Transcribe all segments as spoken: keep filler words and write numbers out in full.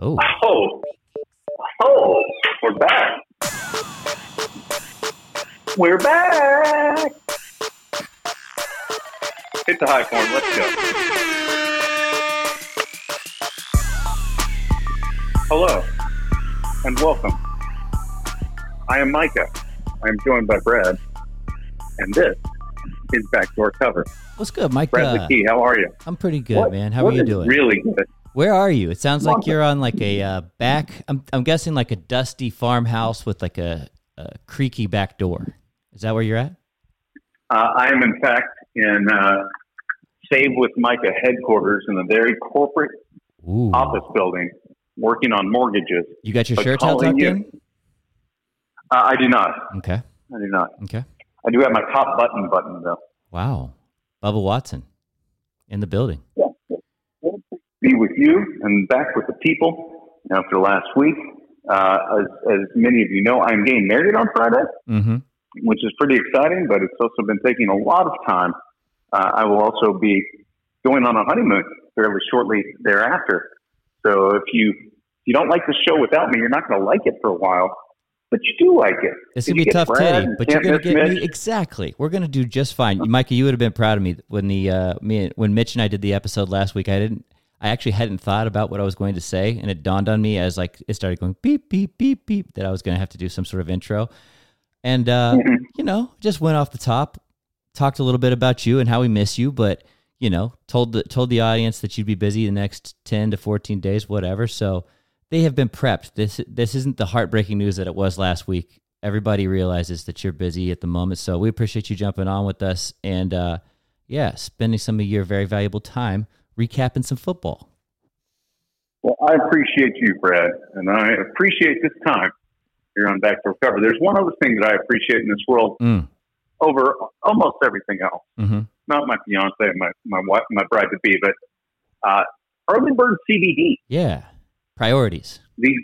Oh. Oh. Oh. We're back. We're back. Hit the high point. Let's go. Hello and welcome. I am Micah. I am joined by Brad. And this is Backdoor Cover. What's good, Mike? Bradley Key, how are you? I'm pretty good, what, man. How are you doing? Really good. Where are you? It sounds like you're on like a uh, back, I'm I'm guessing like a dusty farmhouse with like a, a creaky back door. Is that where you're at? Uh, I am, in fact, in uh, Save with Micah headquarters in the very corporate Ooh. office building, working on mortgages. You got your shirt tucked in? Uh, I do not. Okay. I do not. Okay. I do have my top button button, though. Wow. Bubba Watson in the building. Yeah. Be with you and back with the people after last week. Uh, as, as many of you know, I'm getting married on Friday, mm-hmm. which is pretty exciting, but it's also been taking a lot of time. Uh, I will also be going on a honeymoon fairly shortly thereafter. So if you if you don't like the show without me, you're not going to like it for a while. But you do like it. It's going to be tough, Brad, Teddy, but you're going to get me. Exactly. We're going to do just fine. Micah, you would have been proud of me when the uh, me when Mitch and I did the episode last week. I didn't. I actually hadn't thought about what I was going to say, and it dawned on me as like it started going beep, beep, beep, beep, that I was going to have to do some sort of intro. And, uh, mm-hmm. you know, just went off the top, talked a little bit about you and how we miss you, but, you know, told the, told the audience that you'd be busy the next ten to fourteen days, whatever, so... They have been prepped. This this isn't the heartbreaking news that it was last week. Everybody realizes that you're busy at the moment, so we appreciate you jumping on with us and, uh, yeah, spending some of your very valuable time recapping some football. Well, I appreciate you, Brad, and I appreciate this time here on Backdoor Cover. There's one other thing that I appreciate in this world mm. over almost everything else. Mm-hmm. Not my fiance and my, my wife, my bride-to-be, but uh, Urban Bird C B D. Yeah. Priorities. These,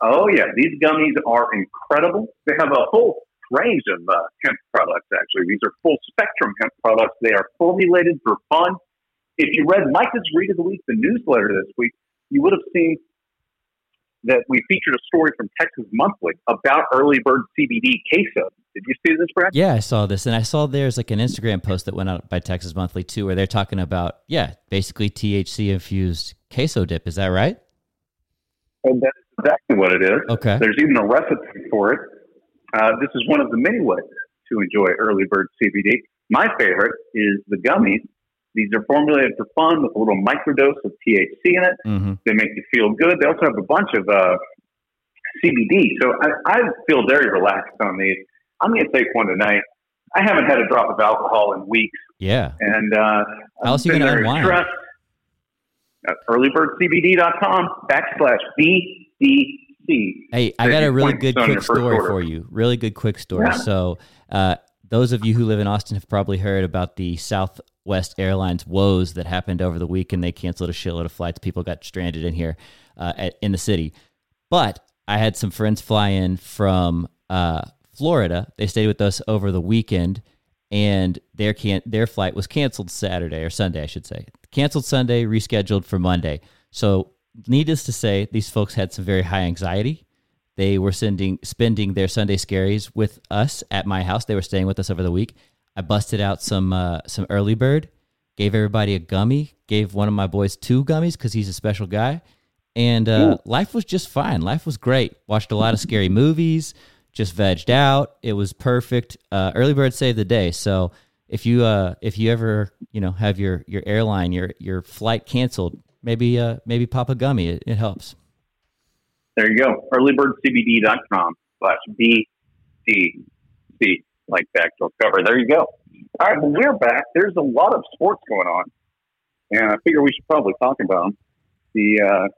oh yeah, these gummies are incredible. They have a whole range of uh, hemp products. Actually, these are full spectrum hemp products. They are formulated for fun. If you read Micah's Read of the Week, the newsletter this week, you would have seen that we featured a story from Texas Monthly about early bird C B D queso. Did you see this, Brad? Yeah, I saw this, and I saw there's like an Instagram post that went out by Texas Monthly too, where they're talking about yeah, basically T H C infused queso dip. Is that right? And that's exactly what it is. Okay. There's even a recipe for it. Uh, this is one of the many ways to enjoy early bird C B D. My favorite is the gummies. These are formulated for fun with a little microdose of T H C in it. Mm-hmm. They make you feel good. They also have a bunch of uh, C B D. So I, I feel very relaxed on these. I'm going to take one tonight. I haven't had a drop of alcohol in weeks. Yeah. And uh, how else are you going to unwind? At early bird c b d dot com backslash B D C. Hey, I got a really good quick story for you. Really good quick story. Yeah. So uh, those of you who live in Austin have probably heard about the Southwest Airlines woes that happened over the week, and they canceled a shitload of flights. People got stranded in here uh, at, in the city. But I had some friends fly in from uh, Florida. They stayed with us over the weekend. And their can their flight was canceled Saturday or Sunday, I should say. Canceled Sunday, rescheduled for Monday. So needless to say, these folks had some very high anxiety. They were sending spending their Sunday scaries with us at my house. They were staying with us over the week. I busted out some uh, some early bird, gave everybody a gummy, gave one of my boys two gummies because he's a special guy. And uh, life was just fine. Life was great. Watched a lot of scary movies. Just vegged out. It was perfect. Uh, early bird saved the day. So if you uh, if you ever you know have your, your airline your your flight canceled, maybe uh, maybe pop a gummy. It, it helps. There you go. early bird c b d dot com slash B D C like Backdoor Cover. There you go. All right, well, we're back. There's a lot of sports going on, and I figure we should probably talk about them. The uh,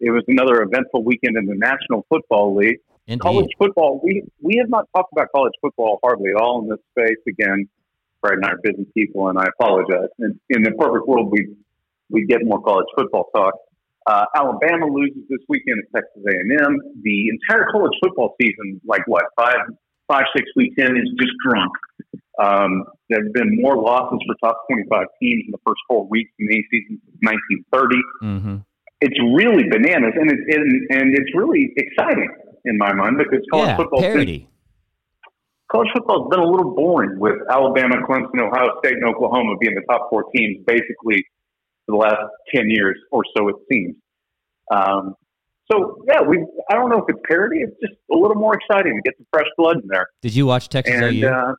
it was another eventful weekend in the National Football League. Indeed. College football, we we have not talked about college football hardly at all in this space. Again, Brad and I are busy people, and I apologize. In, in the perfect world, we we get more college football talk. Uh, Alabama loses this weekend at Texas A and M. The entire college football season, like what, five, five six weeks in, is just drunk. Um, there have been more losses for top twenty-five teams in the first four weeks in the season since nineteen thirty. Mm-hmm. it's really bananas, and it's and, and it's really exciting in my mind because college yeah, football parody. Been, college football's been a little boring with Alabama, Clemson, Ohio State, and Oklahoma being the top four teams basically for the last ten years or so, it seems. Um, so yeah, we I don't know if it's parody. It's just a little more exciting to get some fresh blood in there. Did you watch Texas and, O U? Uh,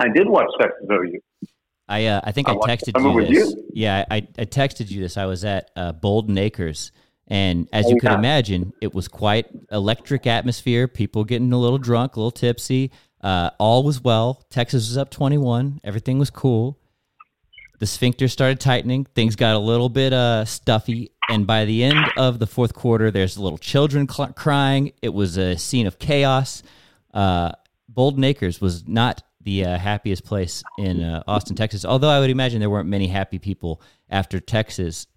I did watch Texas O U. I uh, I think I, I texted you this. You. Yeah, I, I texted you this. I was at uh, Bolden Acres, and as oh, you could yeah. imagine, it was quite electric atmosphere. People getting a little drunk, a little tipsy. Uh, all was well. Texas was up twenty-one. Everything was cool. The sphincter started tightening. Things got a little bit uh, stuffy, and by the end of the fourth quarter, there's little children cl- crying. It was a scene of chaos. Uh, Bolden Acres was not the uh, happiest place in uh, Austin, Texas. Although I would imagine there weren't many happy people after Texas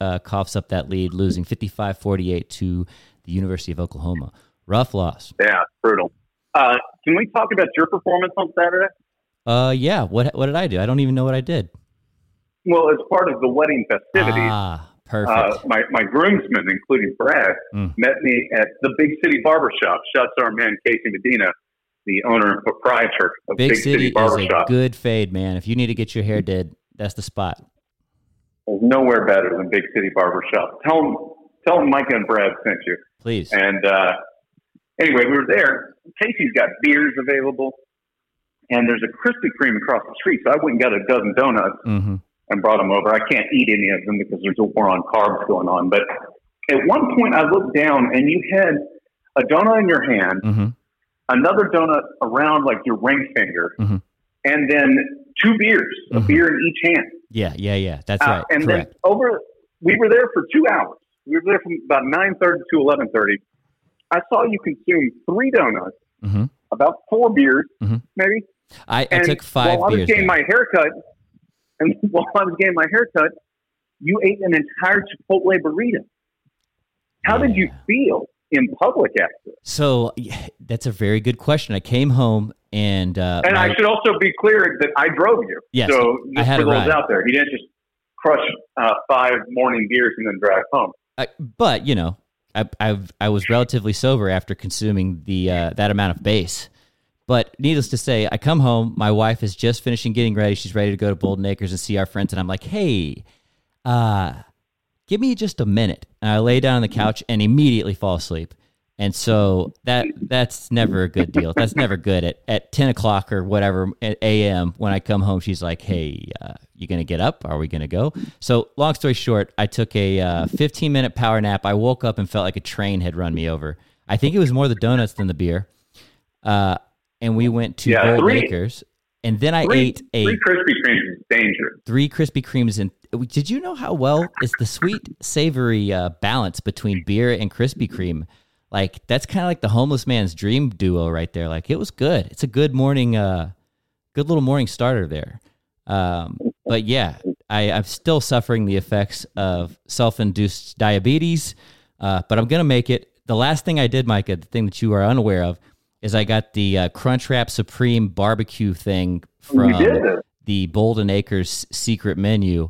uh, coughs up that lead, losing fifty-five forty-eight to the University of Oklahoma. Rough loss. Yeah, brutal. Uh, can we talk about your performance on Saturday? Uh, yeah. What What did I do? I don't even know what I did. Well, as part of the wedding festivities, ah, perfect. Uh, my my groomsmen, including Brad, mm. met me at the Big City Barbershop. Shouts to our man Casey Medina, the owner and proprietor of Big, Big City, City Barbershop. Is a good fade, man. If you need to get your hair did, that's the spot. There's nowhere better than Big City Barbershop. Tell them, tell them Micah and Brad sent you. Please. And uh, anyway, we were there. Casey's got beers available, and there's a Krispy Kreme across the street, so I went and got a dozen donuts mm-hmm. and brought them over. I can't eat any of them because there's a war on carbs going on. But at one point, I looked down, and you had a donut in your hand, mm-hmm. another donut around like your ring finger, mm-hmm. and then two beers, mm-hmm. a beer in each hand. Yeah, yeah, yeah. That's uh, right. And correct. Then over, we were there for two hours. We were there from about nine thirty to eleven thirty. I saw you consume three donuts, mm-hmm. about four beers, mm-hmm. maybe. I, I took five while beers. While I was getting my haircut, and while I was getting my haircut, you ate an entire Chipotle burrito. How yeah. did you feel in public after? So that's a very good question. I came home and uh, and my, I should also be clear that I drove you. Yes, so just I had for those ride. Out there, he didn't just crush uh, five morning beers and then drive home. I, but you know, I I've, I was relatively sober after consuming the uh, that amount of base. But needless to say, I come home. My wife is just finishing getting ready. She's ready to go to Bolden Acres and see our friends. And I'm like, hey, uh, give me just a minute. And I lay down on the couch and immediately fall asleep. And so that that's never a good deal. That's never good. At, at ten o'clock or whatever, at a m, when I come home, she's like, hey, uh, you going to get up? Are we going to go? So long story short, I took a uh, fifteen-minute power nap. I woke up and felt like a train had run me over. I think it was more the donuts than the beer. Uh, and we went to yeah, Bolden Acres. And then I three, ate a... Three Krispy Kremes is dangerous. Three Krispy Kremes in... Did you know how well it's the sweet, savory uh, balance between beer and Krispy Kreme? Like, that's kind of like the homeless man's dream duo right there. Like, it was good. It's a good morning, uh, good little morning starter there. Um, but yeah, I, I'm still suffering the effects of self-induced diabetes, uh, but I'm going to make it. The last thing I did, Micah, the thing that you are unaware of, is I got the uh, Crunchwrap Supreme barbecue thing from the Bolden Acres secret menu.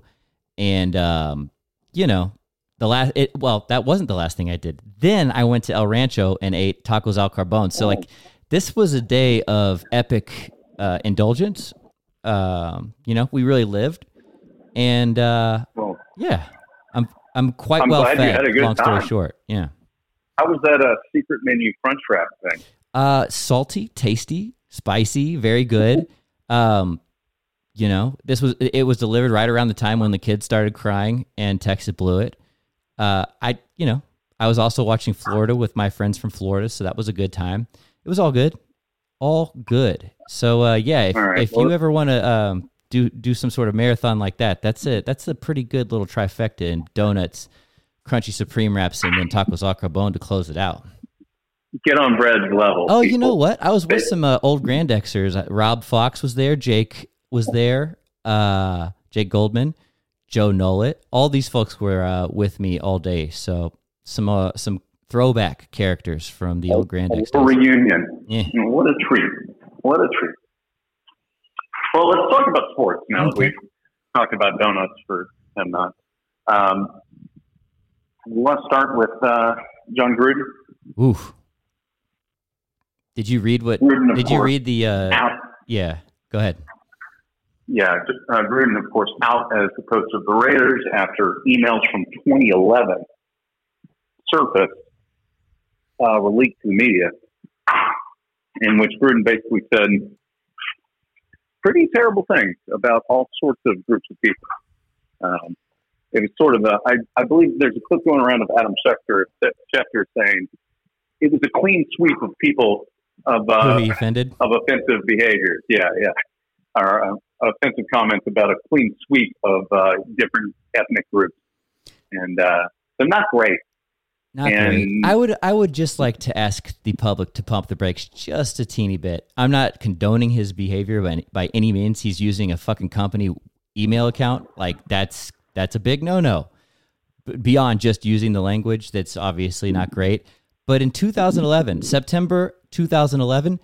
And, um, you know, the last, it, well, that wasn't the last thing I did. Then I went to El Rancho and ate tacos al carbon. So, like, this was a day of epic uh, indulgence. Um, you know, we really lived. And, uh, well, yeah, I'm I'm quite I'm well glad fed, you had a good long time. Story short. Yeah. How was that uh, secret menu crunch wrap thing? Uh, salty, tasty, spicy, very good. Um You know, this was it was delivered right around the time when the kids started crying and Texas blew it. Uh, I, you know, I was also watching Florida with my friends from Florida, so that was a good time. It was all good, all good. So uh, yeah, if, right, if well, you ever want to um, do do some sort of marathon like that, that's it. That's a pretty good little trifecta in donuts, crunchy Supreme wraps, and then tacos al carbon to close it out. Get on Brad's level. Oh, people. You know what? I was with some uh, old Grandexers. Rob Fox was there. Jake. was there, uh, Jake Goldman, Joe Nollet. All these folks were uh, with me all day. So some uh, some throwback characters from the old Grand X. A reunion. Yeah. What a treat. What a treat. Well, let's talk about sports now. Okay. We've talked about donuts for ten minutes. Um, We want to start with uh, John Gruden. Oof. Did you read what? Gruden, did course. you read the? Uh, out. Yeah. Go ahead. Yeah, uh, Gruden, of course, out as the coach of the Raiders after emails from twenty eleven surfaced, uh, were leaked to the media, in which Gruden basically said pretty terrible things about all sorts of groups of people. Um, it was sort of a, I, I believe there's a clip going around of Adam Schefter, Schefter saying it was a clean sweep of people of uh, offended? of offensive behavior. Yeah, yeah. Our uh, offensive comments about a clean sweep of uh, different ethnic groups, and uh, they're not great. Not and great. I would, I would just like to ask the public to pump the brakes just a teeny bit. I'm not condoning his behavior by by any means. He's using a fucking company email account. Like that's that's a big no-no. Beyond just using the language that's obviously not great. But in two thousand eleven, September two thousand eleven.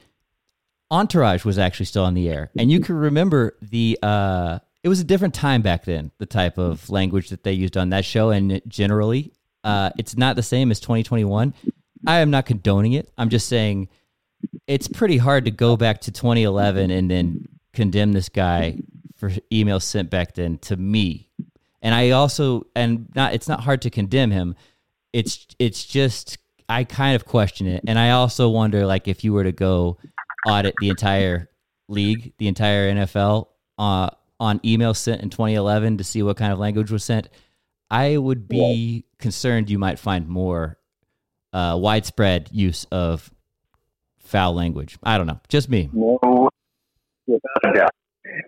Entourage was actually still on the air, and you can remember the uh it was a different time back then, the type of language that they used on that show, and generally uh it's not the same as twenty twenty-one. I am not condoning it. I'm just saying it's pretty hard to go back to twenty eleven and then condemn this guy for emails sent back then to me. And I also and not it's not hard to condemn him. It's it's just I kind of question it, and I also wonder, like, if you were to go audit the entire league, the entire N F L, uh, on email sent in twenty eleven to see what kind of language was sent, I would be concerned you might find more uh, widespread use of foul language. I don't know. Just me. No, without a doubt.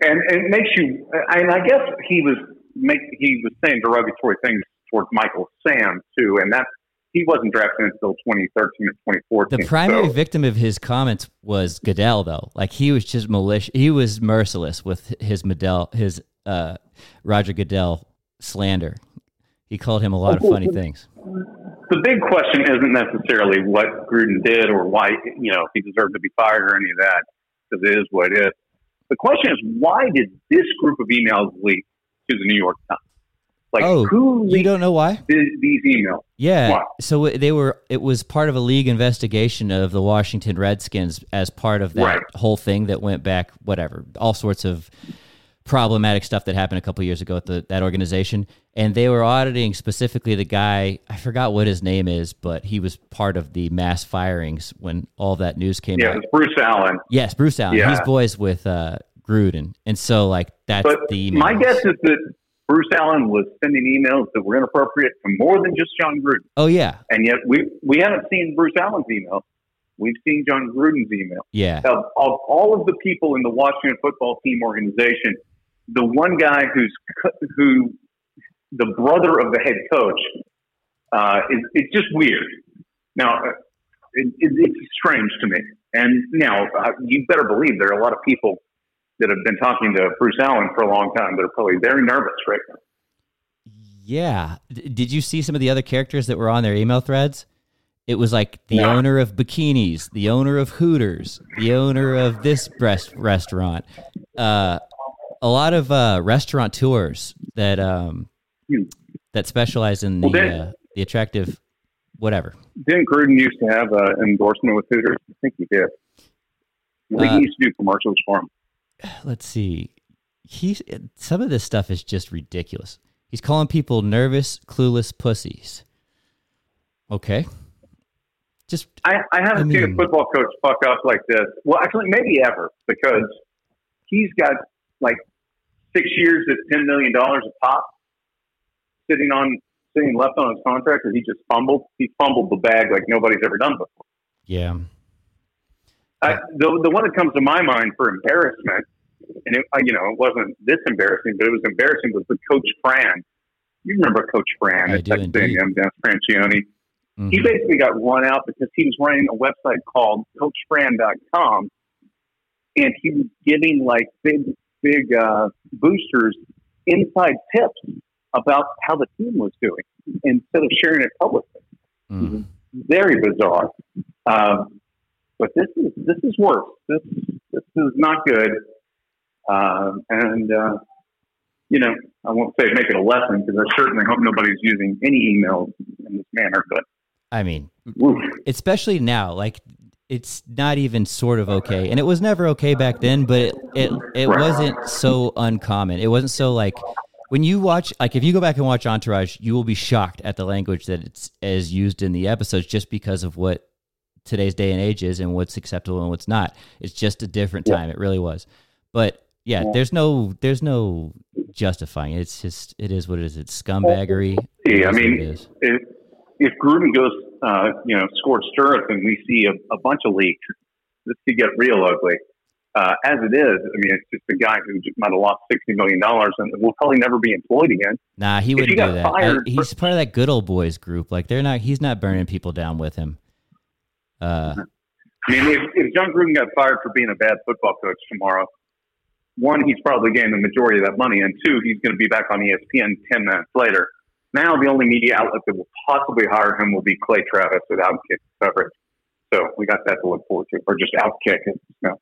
And it makes you, and I guess he was make, he was saying derogatory things towards Michael Sam, too, and that's, he wasn't drafted until twenty thirteen or twenty fourteen. The primary so. victim of his comments was Goodell, though. Like, he was just malicious. He was merciless with his Medell, his uh, Roger Goodell slander. He called him a lot of funny things. The big question isn't necessarily what Gruden did or why, you know, if he deserved to be fired or any of that, because it is what it is. The question is, why did this group of emails leak to the New York Times? Like, oh, who you don't know why th- these emails? Yeah, why? So they were. It was part of a league investigation of the Washington Redskins as part of that right. whole thing that went back, whatever, all sorts of problematic stuff that happened a couple of years ago at the, that organization. And they were auditing specifically the guy. I forgot what his name is, but he was part of the mass firings when all that news came yeah, out. Yeah, it was Bruce Allen. Yes, Bruce Allen. Yeah. He's boys with uh, Gruden, and so like that's but the. Emails. My guess is that Bruce Allen was sending emails that were inappropriate to more than just John Gruden. Oh, yeah. And yet we we haven't seen Bruce Allen's email. We've seen John Gruden's email. Yeah. Of, of all of the people in the Washington football team organization, the one guy who's who the brother of the head coach, uh, is it's just weird. Now, it, it, it's strange to me. And now, uh, you better believe there are a lot of people that have been talking to Bruce Allen for a long time that are probably very nervous right now. Yeah. D- did you see some of the other characters that were on their email threads? It was like the yeah. owner of bikinis, the owner of Hooters, the owner of this breast restaurant, uh, a lot of uh, restaurateurs that um, that specialize in the, well, then, uh, the attractive whatever. Didn't Gruden used to have an endorsement with Hooters? I think he did. Well, he uh, used to do commercials for him. Let's see. He some of this stuff is just ridiculous. He's calling people nervous, clueless pussies. Okay. Just I, I haven't I mean, seen a football coach fuck up like this. Well, actually, maybe ever, because he's got like six years at ten million dollars a pop sitting on sitting left on his contract, and he just fumbled. He fumbled the bag like nobody's ever done before. Yeah. I, the the one that comes to my mind for embarrassment, and it, you know, it wasn't this embarrassing, but it was embarrassing, was the Coach Fran. You remember Coach Fran? I do indeed. Him, Dennis Francione. Mm-hmm. He basically got run out because he was running a website called coach fran dot com, and he was giving like big big uh, boosters inside tips about how the team was doing instead of sharing it publicly. Mm-hmm. Very bizarre. Uh, But this is this is worse. This this is not good, uh, and uh, you know, I won't say make it a lesson, because I certainly hope nobody's using any emails in this manner. But I mean, oof. Especially now, like it's not even sort of okay, and it was never okay back then. But it it, it right. wasn't so uncommon. It wasn't so like when you watch, like if you go back and watch Entourage, you will be shocked at the language that it's as used in the episodes, just because of what today's day and age is and what's acceptable and what's not. It's just a different time. Yeah. It really was, but. Yeah, there's no, there's no justifying it. It's just, it is what it is. It's scumbaggery. Yeah, I mean, it if, if Gruden goes, uh, you know, scorched earth, and we see a, a bunch of leaks, this could get real ugly. Uh, as it is, I mean, it's just a guy who just might have lost sixty million dollars and will probably never be employed again. Nah, he wouldn't he do that. I, he's part of that good old boys group. Like they're not, he's not burning people down with him. Uh, I mean, if, if John Gruden got fired for being a bad football coach tomorrow, one, he's probably getting the majority of that money, and two, he's going to be back on E S P N ten minutes later. Now the only media outlet that will possibly hire him will be Clay Travis with OutKick coverage. So we got that to look forward to, or just OutKick. No.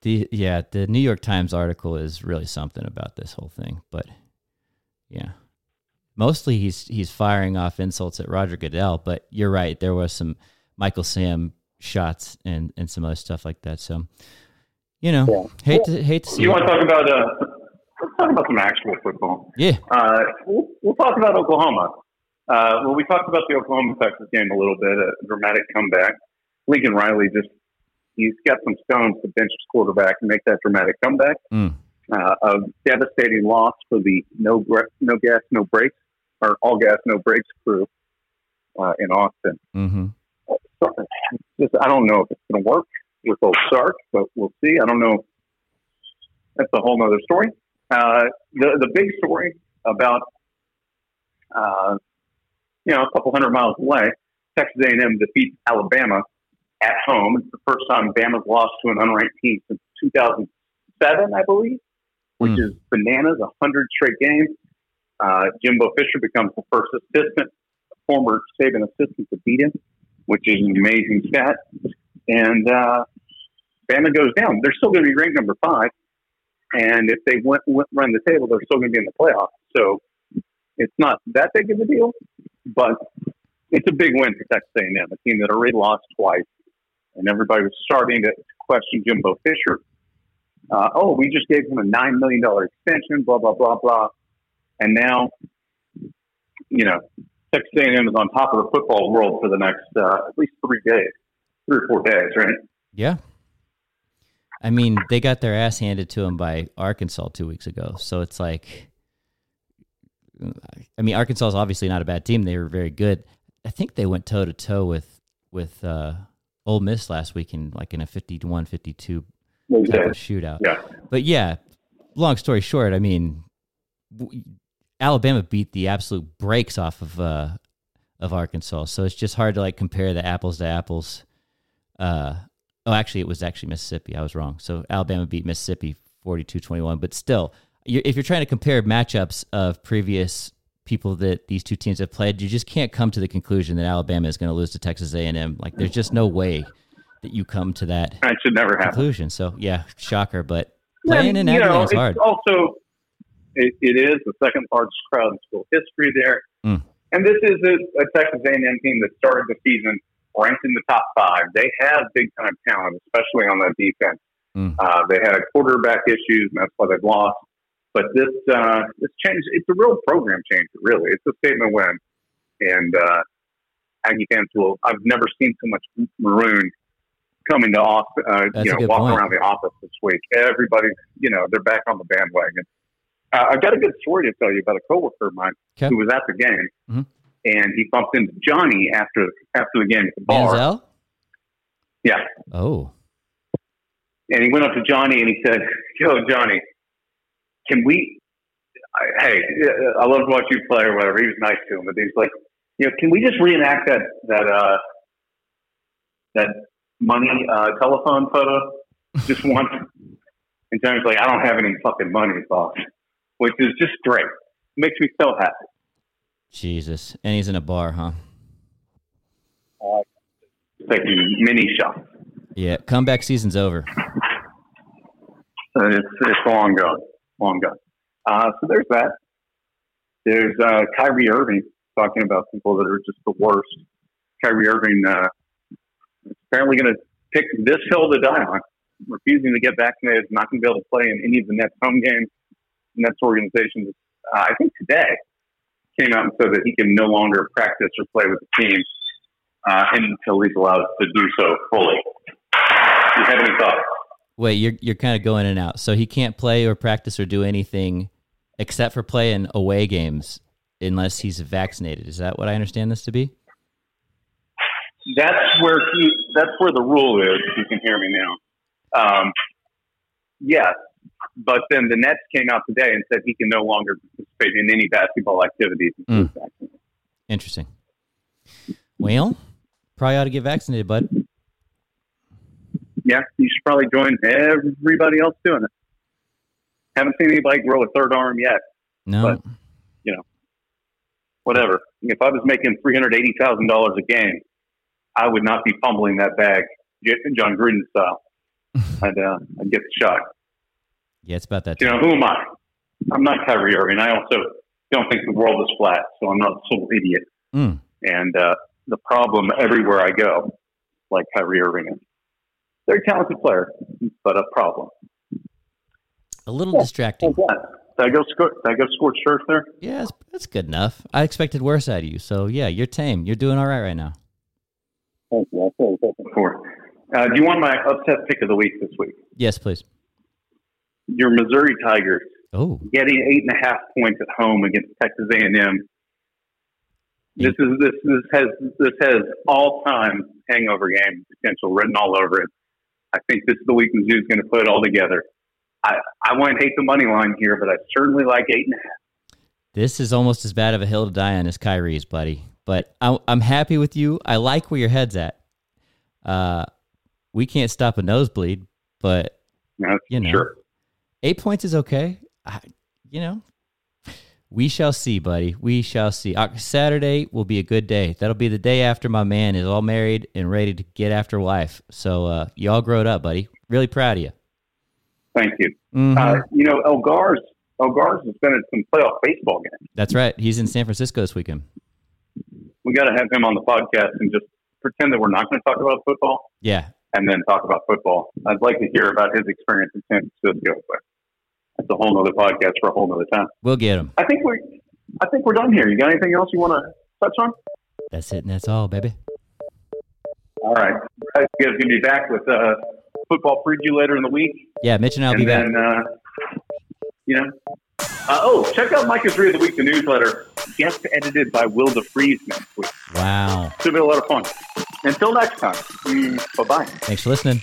The yeah, the New York Times article is really something about this whole thing, but yeah, mostly he's he's firing off insults at Roger Goodell. But you're right, there was some Michael Sam shots and and some other stuff like that. So. You know, yeah. hate to hate to see. You want to talk about uh, let's talk about some actual football. Yeah, uh, we'll, we'll talk about Oklahoma. Uh, well, we talked about the Oklahoma Texas game a little bit, a dramatic comeback. Lincoln Riley just he's got some stones to bench his quarterback and make that dramatic comeback. Mm. Uh, a devastating loss for the no no gas no brakes or all gas no brakes crew uh, in Austin. Mm-hmm. Just I don't know if it's going to work with old Sark, but we'll see. I don't know. That's a whole nother story. Uh, the the big story about, uh, you know, a couple hundred miles away, Texas A and M defeats Alabama at home. It's the first time Bama's lost to an unranked team since two thousand seven, I believe, which mm. is bananas, one hundred straight games. Uh, Jimbo Fisher becomes the first assistant, former Saban assistant to beat him, which is an amazing stat. And uh, Bama goes down. They're still going to be ranked number five, and if they went, went, run the table, they're still going to be in the playoffs. So it's not that big of a deal, but it's a big win for Texas A and M, a team that already lost twice, and everybody was starting to question Jimbo Fisher. Uh, oh, we just gave him a nine million dollar extension, blah blah blah blah, and now you know Texas A and M is on top of the football world for the next uh, at least three days. Three or four days, right? Yeah. I mean, they got their ass handed to them by Arkansas two weeks ago. So it's like, I mean, Arkansas is obviously not a bad team. They were very good. I think they went toe to toe with with uh, Ole Miss last week in like in a fifty-one fifty-two type of shootout. Yeah. But yeah, long story short, I mean, we, Alabama beat the absolute brakes off of uh, of Arkansas. So it's just hard to like compare the apples to apples. Uh, oh, actually, it was actually Mississippi. I was wrong. So Alabama beat Mississippi forty-two twenty-one. But still, you're, if you're trying to compare matchups of previous people that these two teams have played, you just can't come to the conclusion that Alabama is going to lose to Texas A and M. Like, there's just no way that you come to that. That should never happen. Conclusion. So, yeah, shocker. But playing in Abilene is hard. Also, it, it is the second largest crowd in school history there. Mm. And this is a, a Texas A and M team that started the season ranked in the top five. They have big-time talent, especially on that defense. Mm. Uh, they had quarterback issues, and that's why they've lost. But this uh, this change, it's a real program change, really. It's a statement win. And uh, Aggie fans will, I've never seen so much maroon coming to office, uh, you know, walking around the office this week. Everybody's, you know, they're back on the bandwagon. Uh, I've got a good story to tell you about a coworker of mine okay. who was at the game. Mm-hmm. And he bumped into Johnny after after the game at the bar. Manziel? Yeah. Oh. And he went up to Johnny and he said, "Yo, Johnny, can we? I, hey, I love to watch you play or whatever." He was nice to him, but he's like, "You know, can we just reenact that that uh, that money uh, telephone photo just once?" And Johnny's like, "I don't have any fucking money, boss," which is just great. It makes me so happy. Jesus. And he's in a bar, huh? Uh, taking mini shots. Yeah. Comeback season's over. It's, it's long gone. Long gone. Uh, so there's that. There's uh, Kyrie Irving, talking about people that are just the worst. Kyrie Irving uh, is apparently going to pick this hill to die on. Refusing to get vaccinated, not going to be able to play in any of the Nets home games. Nets organization, uh, I think today, came out and said that he can no longer practice or play with the team uh, until he's allowed to do so fully. Do you have any thoughts? Wait, you're you're kind of going in and out. So he can't play or practice or do anything except for playing away games unless he's vaccinated. Is that what I understand this to be? That's where he. That's where the rule is. If you can hear me now. Um, yes, yeah. But then the Nets came out today and said he can no longer participate in any basketball activities. Mm. Interesting. Well, probably ought to get vaccinated, bud. Yeah, you should probably join everybody else doing it. Haven't seen anybody grow a third arm yet. No. But, you know, whatever. If I was making three hundred eighty thousand dollars a game, I would not be fumbling that bag, John Gruden style. I'd, uh, I'd get the shot. Yeah, it's about that time. You know, who am I? I'm not Kyrie Irving. I also don't think the world is flat, so I'm not a total idiot. Mm. And uh, the problem everywhere I go, like Kyrie Irving is. Very talented player, but a problem. A little yeah, distracting. Did I go scorched score earth there? Yeah, that's good enough. I expected worse out of you. So, yeah, you're tame. You're doing all right right now. Thank you. That's what I was hoping for. Uh, do you want my upset pick of the week this week? Yes, please. Your Missouri Tigers oh. getting eight and a half points at home against Texas A and M. This is this this has this has all time hangover game potential written all over it. I think this is the week Mizzou's going to put it all together. I, I won't hate the money line here, but I certainly like eight and a half. This is almost as bad of a hill to die on as Kyrie's, buddy. But I, I'm happy with you. I like where your head's at. Uh, we can't stop a nosebleed, but no, you know, sure. Eight points is okay. I, you know, we shall see, buddy. We shall see. Saturday will be a good day. That'll be the day after my man is all married and ready to get after life. So uh, you all growed up, buddy. Really proud of you. Thank you. Mm-hmm. Uh, you know, Elgar's Elgar's has been at some playoff baseball games. That's right. He's in San Francisco this weekend. We got to have him on the podcast and just pretend that we're not going to talk about football. Yeah, and then talk about football. I'd like to hear about his experience in San Francisco, but that's a whole nother podcast for a whole nother time. We'll get him. I think we're, I think we're done here. You got anything else you want to touch on? That's it, and that's all, baby. All right, you guys are going to be back with. Uh, Football preview later in the week. Yeah, Mitch and I'll and be then, back. Uh, you know, uh, oh, check out Micah's Read of the Week, the newsletter, guest edited by Will DeFries next week. Wow, should be a lot of fun. Until next time, bye bye. Thanks for listening.